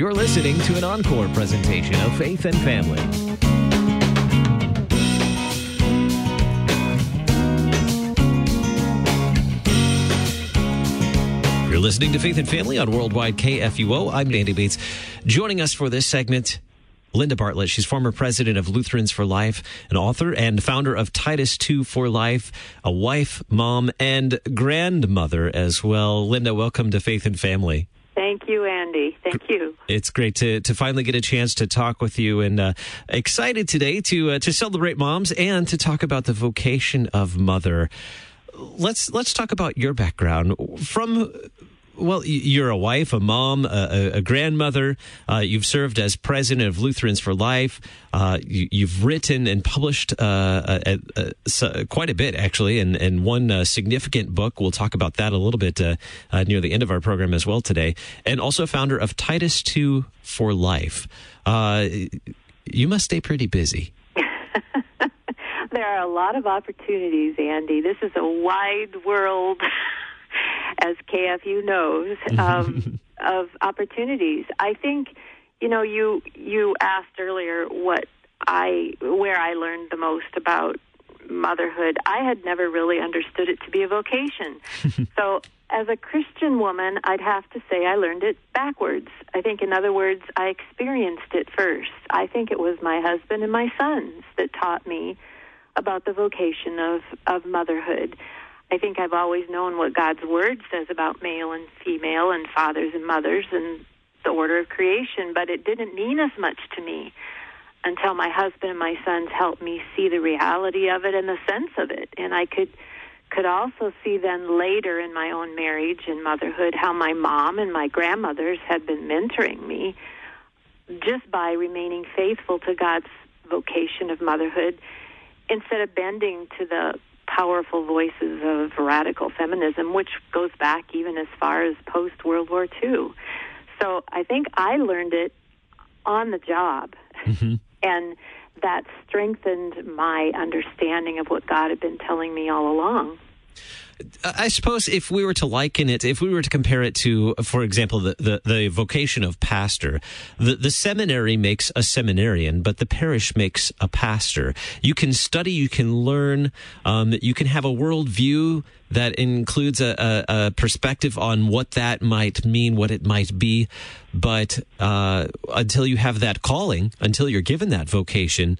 You're listening to an encore presentation of Faith and Family. You're listening to Faith and Family on Worldwide KFUO. I'm Danny Bates. Joining us for this segment, Linda Bartlett. She's former president of Lutherans for Life, an author and founder of Titus 2 for Life, a wife, mom, and grandmother as well. Linda, welcome to Faith and Family. Thank you, Andy. Thank you. It's great to finally get a chance to talk with you, and excited today to celebrate moms and to talk about the vocation of mother. Let's talk about your background. Well, you're a wife, a mom, a grandmother. You've served as president of Lutherans for Life. You've written and published quite a bit, actually, and one significant book. We'll talk about that a little bit near the end of our program as well today. And also founder of Titus 2 for Life. You must stay pretty busy. There are a lot of opportunities, Andy. This is a wide world, as KFU knows, of opportunities. I think, you asked earlier where I learned the most about motherhood. I had never really understood it to be a vocation. So as a Christian woman, I'd have to say I learned it backwards. I think, in other words, I experienced it first. I think it was my husband and my sons that taught me about the vocation of motherhood. I think I've always known what God's Word says about male and female and fathers and mothers and the order of creation, but it didn't mean as much to me until my husband and my sons helped me see the reality of it and the sense of it. And I could also see then later in my own marriage and motherhood how my mom and my grandmothers had been mentoring me just by remaining faithful to God's vocation of motherhood instead of bending to the powerful voices of radical feminism, which goes back even as far as post-World War II. So I think I learned it on the job, and that strengthened my understanding of what God had been telling me all along. I suppose if we were to liken it, if we were to compare it to, for example, the vocation of pastor, the seminary makes a seminarian, but the parish makes a pastor. You can study, you can learn, you can have a worldview that includes a perspective on what that might mean, what it might be. But until you have that calling, until you're given that vocation,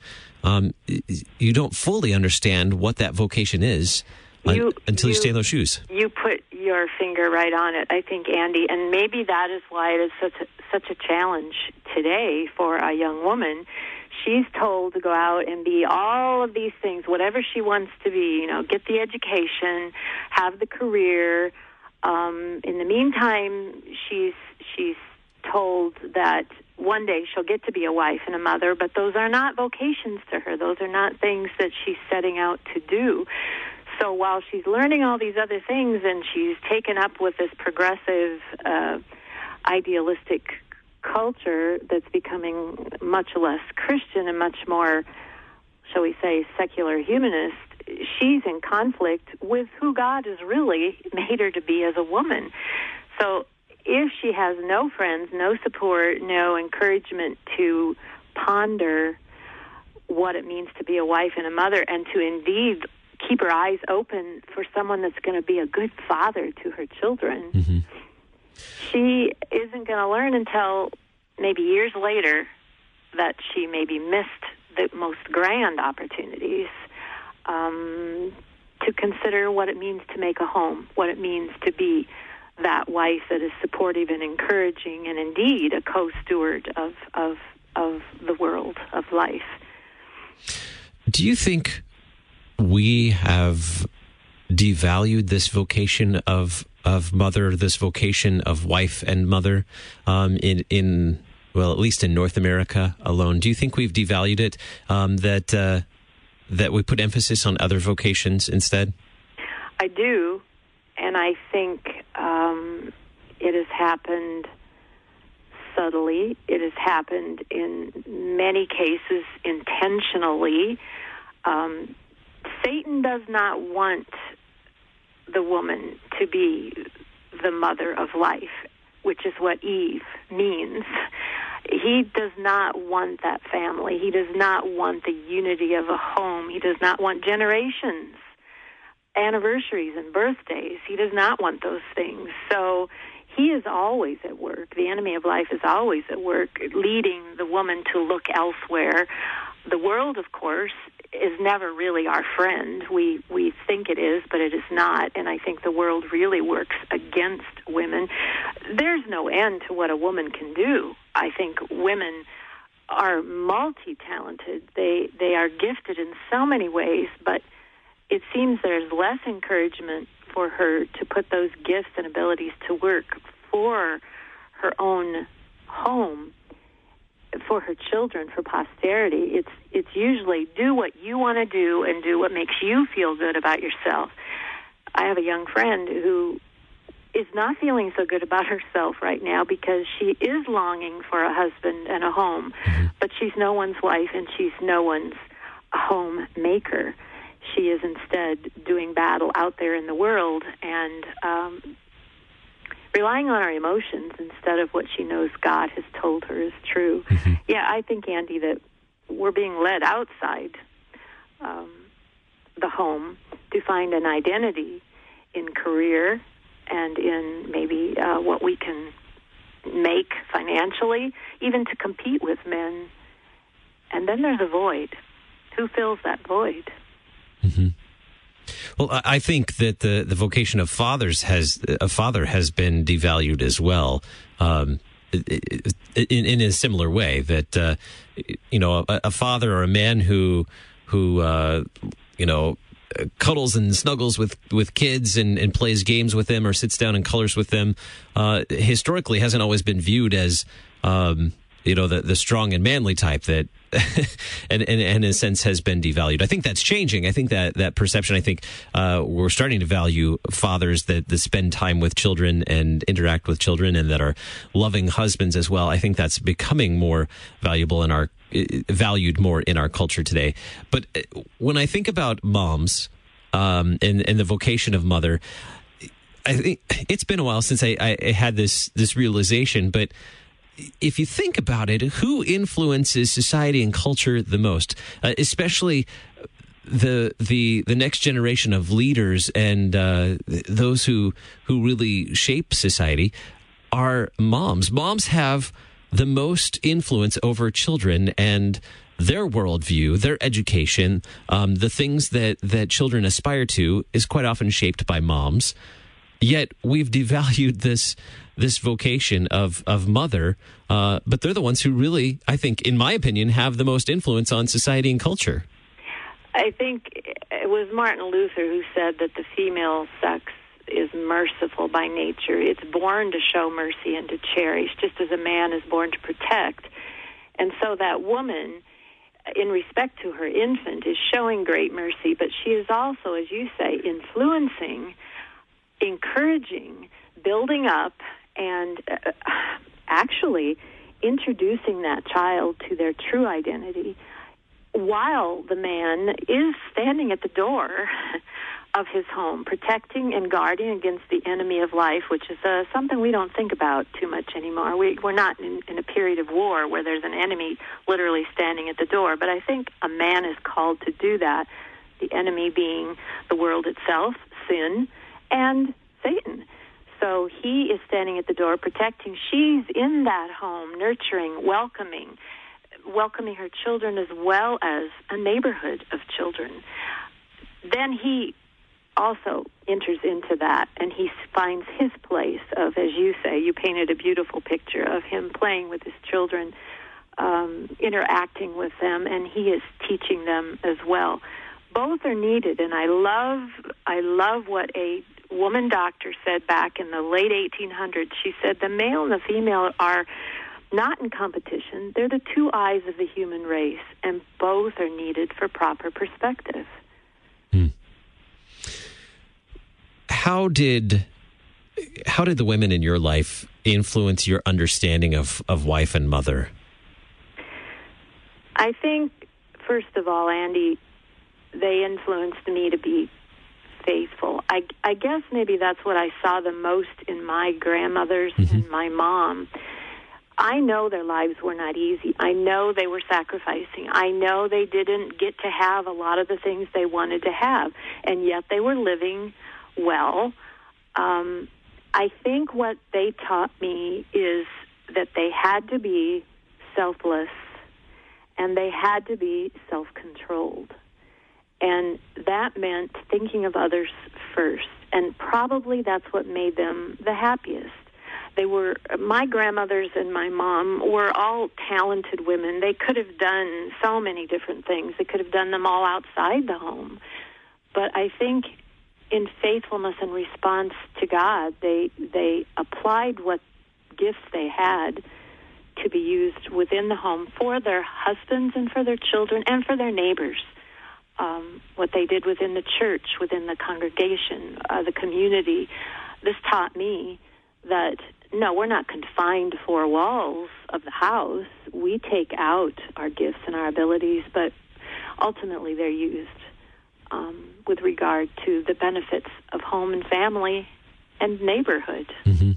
you don't fully understand what that vocation is. Until you stay in those shoes. You put your finger right on it, I think, Andy, and maybe that is why it is such a challenge today for a young woman. She's told to go out and be all of these things, whatever she wants to be, get the education, have the career. In the meantime, she's told that one day she'll get to be a wife and a mother, but those are not vocations to her. Those are not things that she's setting out to do. So while she's learning all these other things and she's taken up with this progressive, idealistic culture that's becoming much less Christian and much more, shall we say, secular humanist, she's in conflict with who God has really made her to be as a woman. So if she has no friends, no support, no encouragement to ponder what it means to be a wife and a mother and to indeed keep her eyes open for someone that's going to be a good father to her children, she isn't going to learn until maybe years later that she maybe missed the most grand opportunities to consider what it means to make a home, what it means to be that wife that is supportive and encouraging and indeed a co-steward of the world, of life. Do you think we have devalued this vocation of mother, this vocation of wife and mother, at least in North America alone? Do you think we've devalued it, that we put emphasis on other vocations instead? I do, and I think it has happened subtly. It has happened in many cases intentionally. Satan does not want the woman to be the mother of life, which is what Eve means. He does not want that family. He does not want the unity of a home. He does not want generations, anniversaries, and birthdays. He does not want those things. So he is always at work. The enemy of life is always at work, leading the woman to look elsewhere. The world, of course, is never really our friend. We think it is, but it is not. And I think the world really works against women. There's no end to what a woman can do. I think women are multi-talented. They are gifted in so many ways, but it seems there's less encouragement for her to put those gifts and abilities to work for her own home, for her children, for posterity. It's usually do what you want to do and do what makes you feel good about yourself. I have a young friend who is not feeling so good about herself right now because she is longing for a husband and a home, but she's no one's wife and she's no one's homemaker. She is instead doing battle out there in the world and relying on our emotions instead of what she knows God has told her is true. Mm-hmm. Yeah, I think, Andy, that we're being led outside the home to find an identity in career and in maybe what we can make financially, even to compete with men. And then there's a void. Who fills that void? Mm-hmm. Well, I think that the vocation of a father has been devalued as well, in a similar way that a father or a man who cuddles and snuggles with kids and plays games with them or sits down and colors with them historically hasn't always been viewed as the strong and manly type that. and in a sense has been devalued. I think that's changing. I think that perception, we're starting to value fathers that spend time with children and interact with children and that are loving husbands as well. I think that's becoming more valuable in our culture today. But when I think about moms and the vocation of mother, I think it's been a while since I had this realization, but if you think about it, who influences society and culture the most, especially the next generation of leaders and those who really shape society, are moms. Moms have the most influence over children and their worldview, their education, the things that children aspire to is quite often shaped by moms. Yet we've devalued this vocation of mother, but they're the ones who really, I think, in my opinion, have the most influence on society and culture. I think it was Martin Luther who said that the female sex is merciful by nature. It's born to show mercy and to cherish, just as a man is born to protect. And so that woman, in respect to her infant, is showing great mercy, but she is also, as you say, influencing, encouraging, building up, and actually introducing that child to their true identity while the man is standing at the door of his home, protecting and guarding against the enemy of life, which is something we don't think about too much anymore. We're not in a period of war where there's an enemy literally standing at the door, but I think a man is called to do that, the enemy being the world itself, sin, and Satan. So he is standing at the door protecting. She's in that home, nurturing, welcoming her children as well as a neighborhood of children. Then he also enters into that, and he finds his place of, as you say, you painted a beautiful picture of him playing with his children, interacting with them, and he is teaching them as well. Both are needed, and I love what a woman doctor said back in the late 1800s. She said the male and the female are not in competition. They're the two eyes of the human race, and both are needed for proper perspective. Hmm. How did the women in your life influence your understanding of wife and mother? I think, first of all, Andy, they influenced me to be faithful. I guess maybe that's what I saw the most in my grandmothers and my mom. I know their lives were not easy. I know they were sacrificing. I know they didn't get to have a lot of the things they wanted to have, and yet they were living well. I think what they taught me is that they had to be selfless and they had to be self-controlled. And that meant thinking of others first. And probably that's what made them the happiest. They were, my grandmothers and my mom were all talented women. They could have done so many different things. They could have done them all outside the home. But I think in faithfulness and response to God, they applied what gifts they had to be used within the home for their husbands and for their children and for their neighbors. What they did within the church, within the congregation, the community, this taught me that, no, we're not confined to four walls of the house. We take out our gifts and our abilities, but ultimately they're used with regard to the benefits of home and family and neighborhood. Mm-hmm.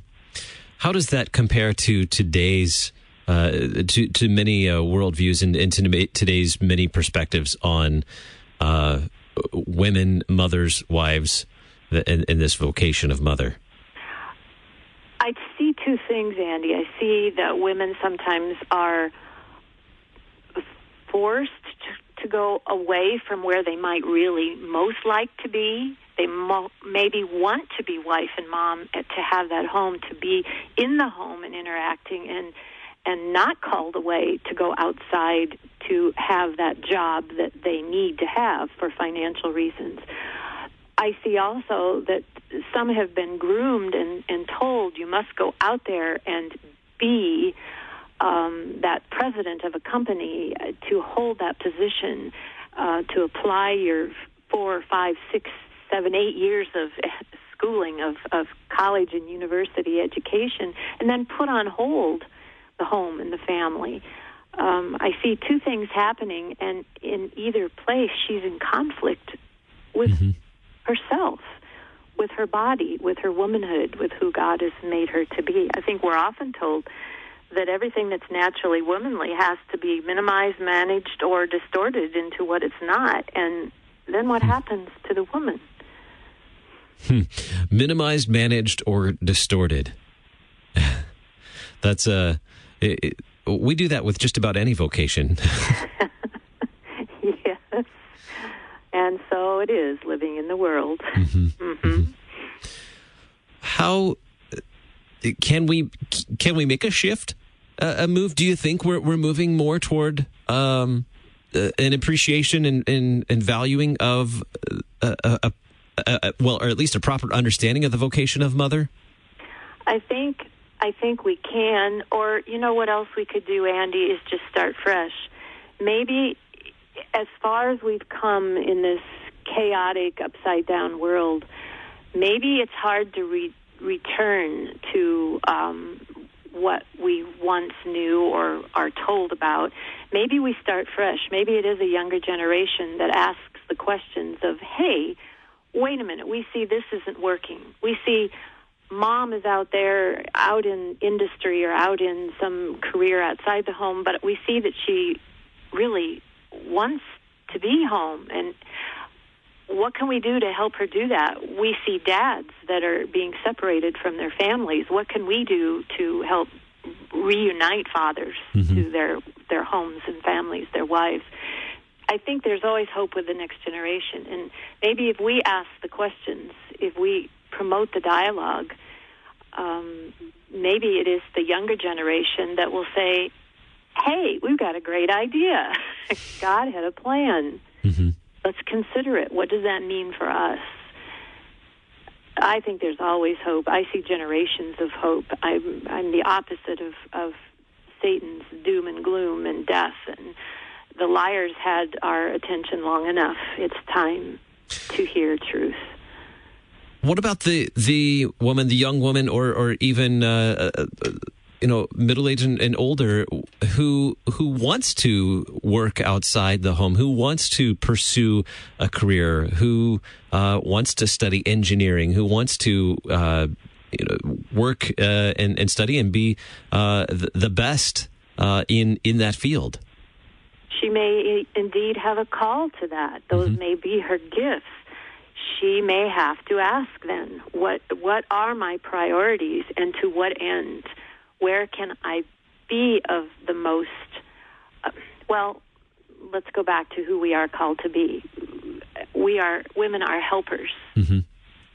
How does that compare to today's to many worldviews and to today's many perspectives on women, mothers, wives, and this vocation of mother? I see two things, Andy. I see that women sometimes are forced to go away from where they might really most like to be. They maybe want to be wife and mom, to have that home, to be in the home and interacting and not called away to go outside to have that job that they need to have for financial reasons. I see also that some have been groomed and told you must go out there and be that president of a company, to hold that position, to apply your 4, 5, 6, 7, 8 years of schooling, of college and university education, and then put on hold the home and the family. I see two things happening, and in either place, she's in conflict with mm-hmm. herself, with her body, with her womanhood, with who God has made her to be. I think we're often told that everything that's naturally womanly has to be minimized, managed, or distorted into what it's not, and then what happens to the woman? Minimized, managed, or distorted. That's we do that with just about any vocation. Yes, and so it is living in the world. Mm-hmm. Mm-hmm. How can we make a shift, a move? Do you think we're moving more toward an appreciation and valuing of well, or at least a proper understanding of the vocation of mother? I think we can, or you know what else we could do, Andy, is just start fresh. Maybe as far as we've come in this chaotic, upside-down world, maybe it's hard to return to what we once knew or are told about. Maybe we start fresh. Maybe it is a younger generation that asks the questions of, hey, wait a minute, we see this isn't working. We see mom is out there, out in industry or out in some career outside the home, but we see that she really wants to be home. And what can we do to help her do that? We see dads that are being separated from their families. What can we do to help reunite fathers mm-hmm. to their homes and families, their wives? I think there's always hope with the next generation. And maybe if we ask the questions, if we promote the dialogue, maybe it is the younger generation that will say, hey, we've got a great idea. God had a plan. Mm-hmm. Let's consider it. What does that mean for us? I think there's always hope. I see generations of hope. I'm the opposite of Satan's doom and gloom and death. And the liars had our attention long enough. It's time to hear truth. What about the woman, the young woman, or even middle-aged and older, who wants to work outside the home, who wants to pursue a career, who wants to study engineering, who wants to work and study and be the best in that field. She may indeed have a call to that. Those mm-hmm. may be her gifts. She may have to ask then, what are my priorities and to what end? Where can I be of the most? Well, let's go back to who we are called to be. Women are helpers. Mm-hmm.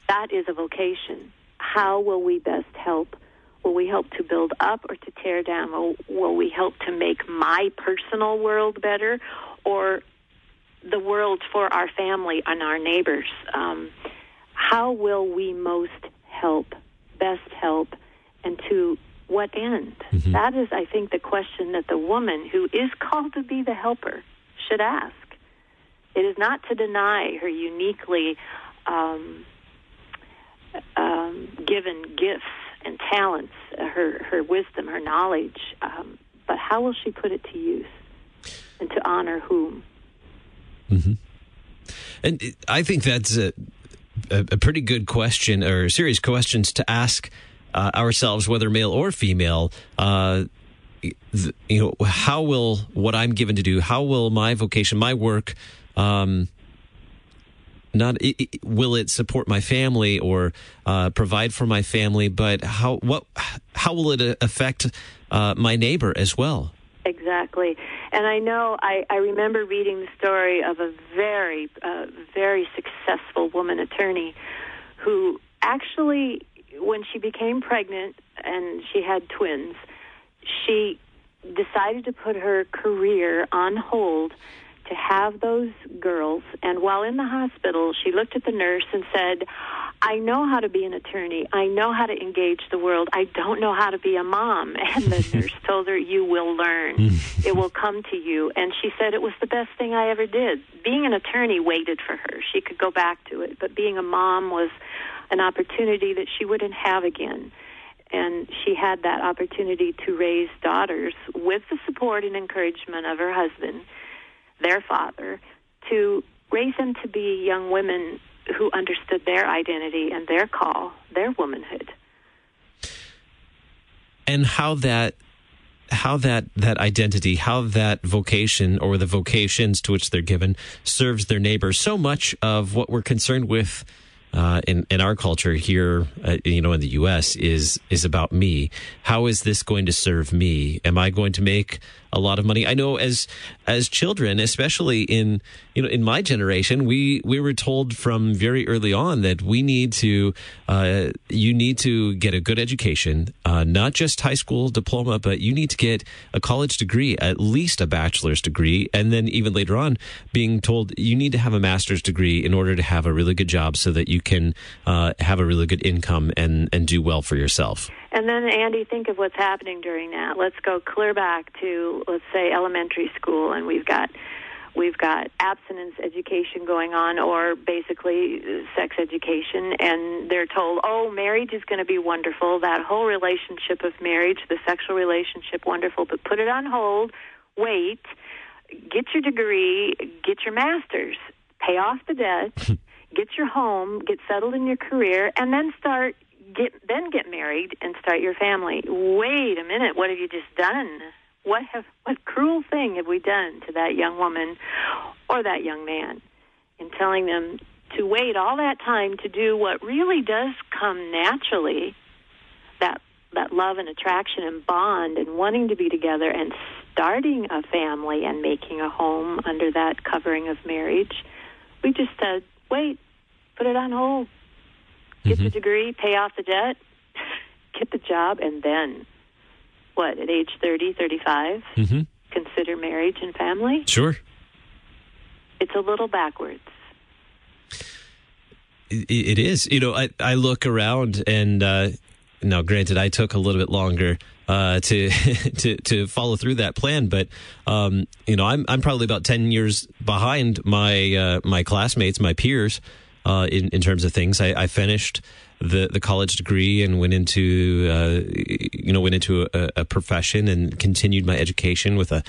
That is a vocation. How will we best help? Will we help to build up or to tear down? Will we help to make my personal world better or the world for our family and our neighbors? How will we most help, best help, and to what end? Mm-hmm. That is, I think, the question that the woman who is called to be the helper should ask. It is not to deny her uniquely given gifts and talents, her wisdom, her knowledge, but how will she put it to use and to honor whom? Mm-hmm. And I think that's a pretty good question or serious questions to ask ourselves, whether male or female. You know, how will what I'm given to do, how will my vocation, my work, will it support my family or provide for my family? But how will it affect my neighbor as well? Exactly. And I know I remember reading the story of a very successful woman attorney who actually, when she became pregnant and she had twins, she decided to put her career on hold to have those girls. And while in the hospital, she looked at the nurse and said, I know how to be an attorney. I know how to engage the world. I don't know how to be a mom. And the nurse told her, you will learn. It will come to you. And she said, it was the best thing I ever did. Being an attorney waited for her. She could go back to it. But being a mom was an opportunity that she wouldn't have again. And she had that opportunity to raise daughters with the support and encouragement of her husband, their father, to raise them to be young women who understood their identity and their call, their womanhood. And how that identity, how that vocation or the vocations to which they're given serves their neighbors. So much of what we're concerned with in our culture here, in the U.S. is about me. How is this going to serve me? Am I going to make a lot of money? I know as children, especially in my generation, we were told from very early on that you need to get a good education, not just high school diploma, but you need to get a college degree, at least a bachelor's degree, and then even later on being told you need to have a master's degree in order to have a really good job so that you can have a really good income and do well for yourself. And then, Andy, think of what's happening during that. Let's go clear back to, let's say, elementary school, and we've got abstinence education going on, or basically sex education, and they're told, oh, marriage is going to be wonderful, that whole relationship of marriage, the sexual relationship, wonderful, but put it on hold, wait, get your degree, get your master's, pay off the debt, get your home, get settled in your career, and then get married and start your family. Wait a minute, what have you just done? What cruel thing have we done to that young woman or that young man in telling them to wait all that time to do what really does come naturally, that love and attraction and bond and wanting to be together and starting a family and making a home under that covering of marriage? We just said, wait, put it on hold. Get mm-hmm. the degree, pay off the debt, get the job, and then, what, at age 30, 35, mm-hmm. consider marriage and family? Sure. It's a little backwards. It is. You know, I look around and, now granted, I took a little bit longer to follow through that plan, but I'm probably about 10 years behind my classmates, my peers, in terms of things. I finished the college degree and went into a profession and continued my education with a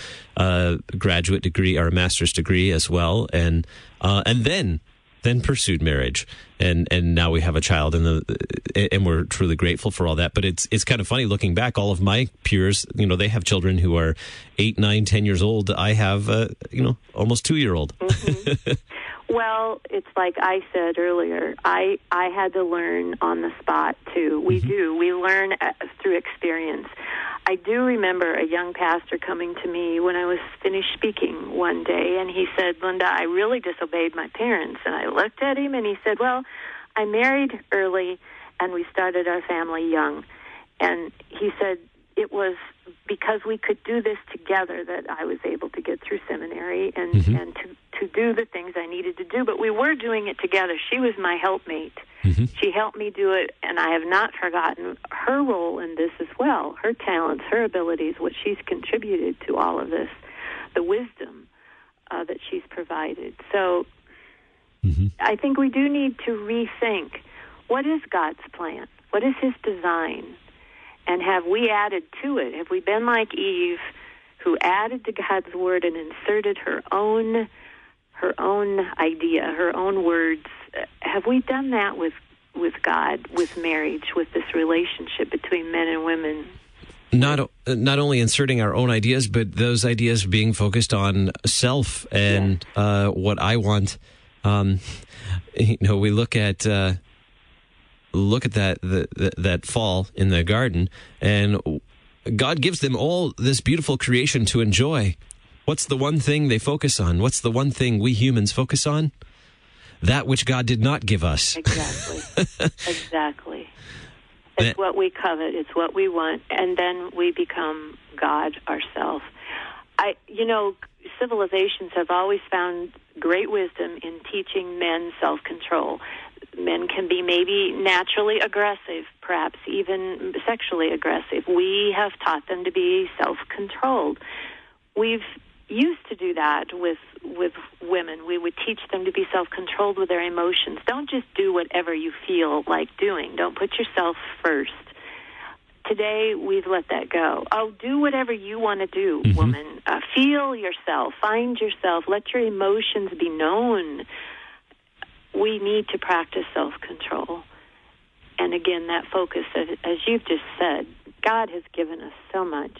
graduate degree or a master's degree as well, and then then pursued marriage, and now we have a child, and we're truly grateful for all that. But it's kind of funny looking back. All of my peers, they have children who are 8, 9, 10 years old. I have, almost 2-year-old. Mm-hmm. Well, it's like I said earlier. I had to learn on the spot too. We mm-hmm. do. We learn through experience. I do remember a young pastor coming to me when I was finished speaking one day, and he said, "Linda, I really disobeyed my parents." And I looked at him, and he said, "Well, I married early, and we started our family young." And he said, "It was because we could do this together that I was able to get through seminary and, mm-hmm. and to do the things I needed to do. But we were doing it together. She was my helpmate." Mm-hmm. She helped me do it, and I have not forgotten her role in this as well, her talents, her abilities, what she's contributed to all of this, the wisdom that she's provided. So mm-hmm. I think we do need to rethink, what is God's plan? What is his design? And have we added to it? Have we been like Eve, who added to God's word and inserted her own idea, her own words? Have we done that with God, with marriage, with this relationship between men and women? Not only inserting our own ideas, but those ideas being focused on self and yeah. What I want. We look at that fall in the garden, and God gives them all this beautiful creation to enjoy. What's the one thing they focus on? What's the one thing we humans focus on? That which God did not give us. Exactly. It's what we covet. It's what we want. And then we become God ourselves. Civilizations have always found great wisdom in teaching men self-control. Men can be maybe naturally aggressive, perhaps even sexually aggressive. We have taught them to be self-controlled. We've used to do that with women. We would teach them to be self-controlled with their emotions. Don't just do whatever you feel like doing. Don't put yourself first. Today, we've let that go. Oh, do whatever you want to do, mm-hmm. woman. Feel yourself. Find yourself. Let your emotions be known. We need to practice self-control. And again, that focus, as you've just said, God has given us so much.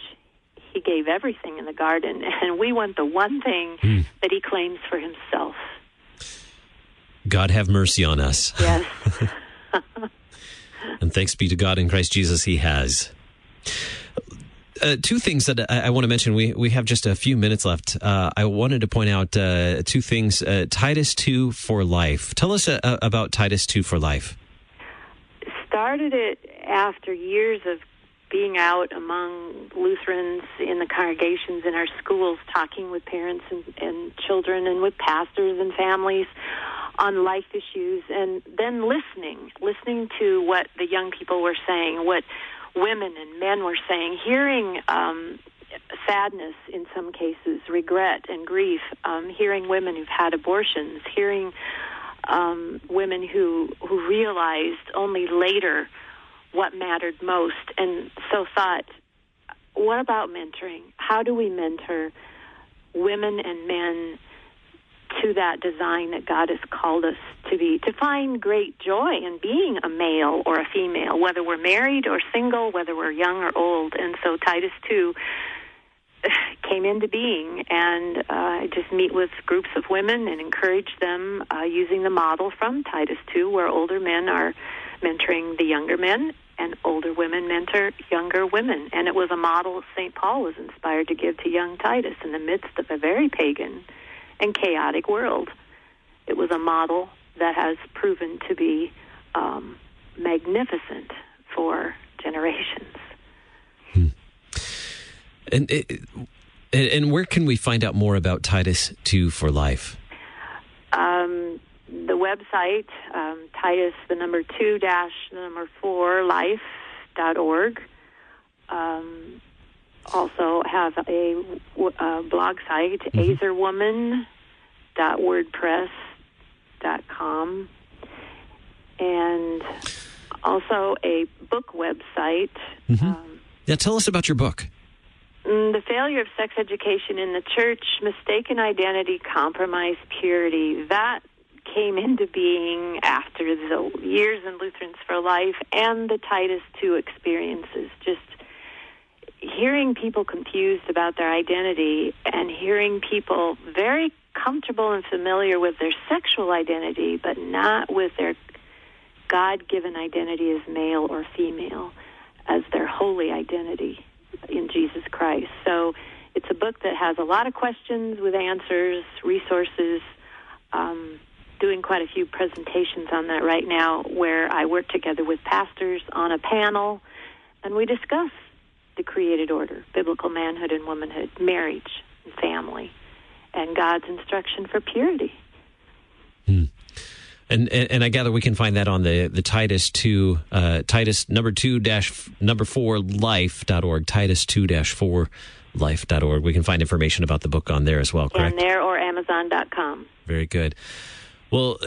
He gave everything in the garden, and we want the one thing that he claims for himself. God have mercy on us. Yes. And thanks be to God in Christ Jesus, he has. Two things that I want to mention. We have just a few minutes left. I wanted to point out two things. Titus 2 for Life. Tell us about Titus 2 for Life. Started it after years of being out among Lutherans in the congregations in our schools, talking with parents and children and with pastors and families on life issues, and then listening to what the young people were saying, what women and men were saying, hearing sadness in some cases, regret and grief, hearing women who've had abortions, hearing women who realized only later what mattered most, and so thought, what about mentoring? How do we mentor women and men to that design that God has called us to be, to find great joy in being a male or a female, whether we're married or single, whether we're young or old? And so Titus 2 came into being, and I just meet with groups of women and encourage them using the model from Titus 2, where older men are mentoring the younger men and older women mentor younger women. And it was a model St. Paul was inspired to give to young Titus in the midst of a very pagan and chaotic world. It was a model that has proven to be magnificent for generations. And where can we find out more about Titus 2 for Life? The website, Titus, 2 life.org. Also have a blog site, azerwoman.wordpress.com, and also a book website. Mm-hmm. Tell us about your book. The Failure of Sex Education in the Church, Mistaken Identity, Compromise, Purity. That came into being after the years in Lutherans for Life and the Titus 2 experiences, just hearing people confused about their identity and hearing people very comfortable and familiar with their sexual identity, but not with their God-given identity as male or female, as their holy identity in Jesus Christ. So it's a book that has a lot of questions with answers, resources. Doing quite a few presentations on that right now, where I work together with pastors on a panel, and we discuss the created order, biblical manhood and womanhood, marriage and family, and God's instruction for purity. Hmm. And I gather we can find that on the Titus 2 for life.org, Titus 2 for life.org. We can find information about the book on there as well, correct? On there or Amazon.com. Very good. Well,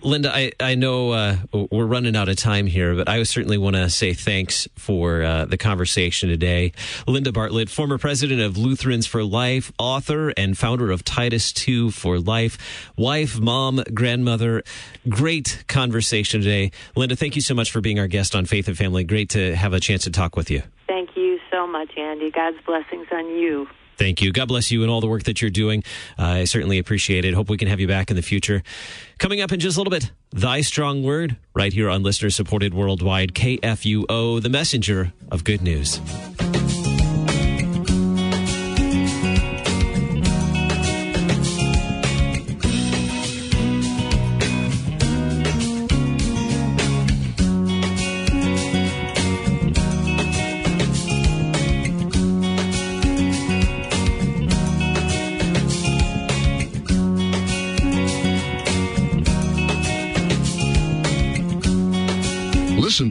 Linda, I know we're running out of time here, but I certainly want to say thanks for the conversation today. Linda Bartlett, former president of Lutherans for Life, author and founder of Titus 2 for Life, wife, mom, grandmother. Great conversation today. Linda, thank you so much for being our guest on Faith and Family. Great to have a chance to talk with you. Thank you so much, Andy. God's blessings on you. Thank you. God bless you and all the work that you're doing. I certainly appreciate it. Hope we can have you back in the future. Coming up in just a little bit, Thy Strong Word, right here on listener-supported Worldwide KFUO, the messenger of good news. Listen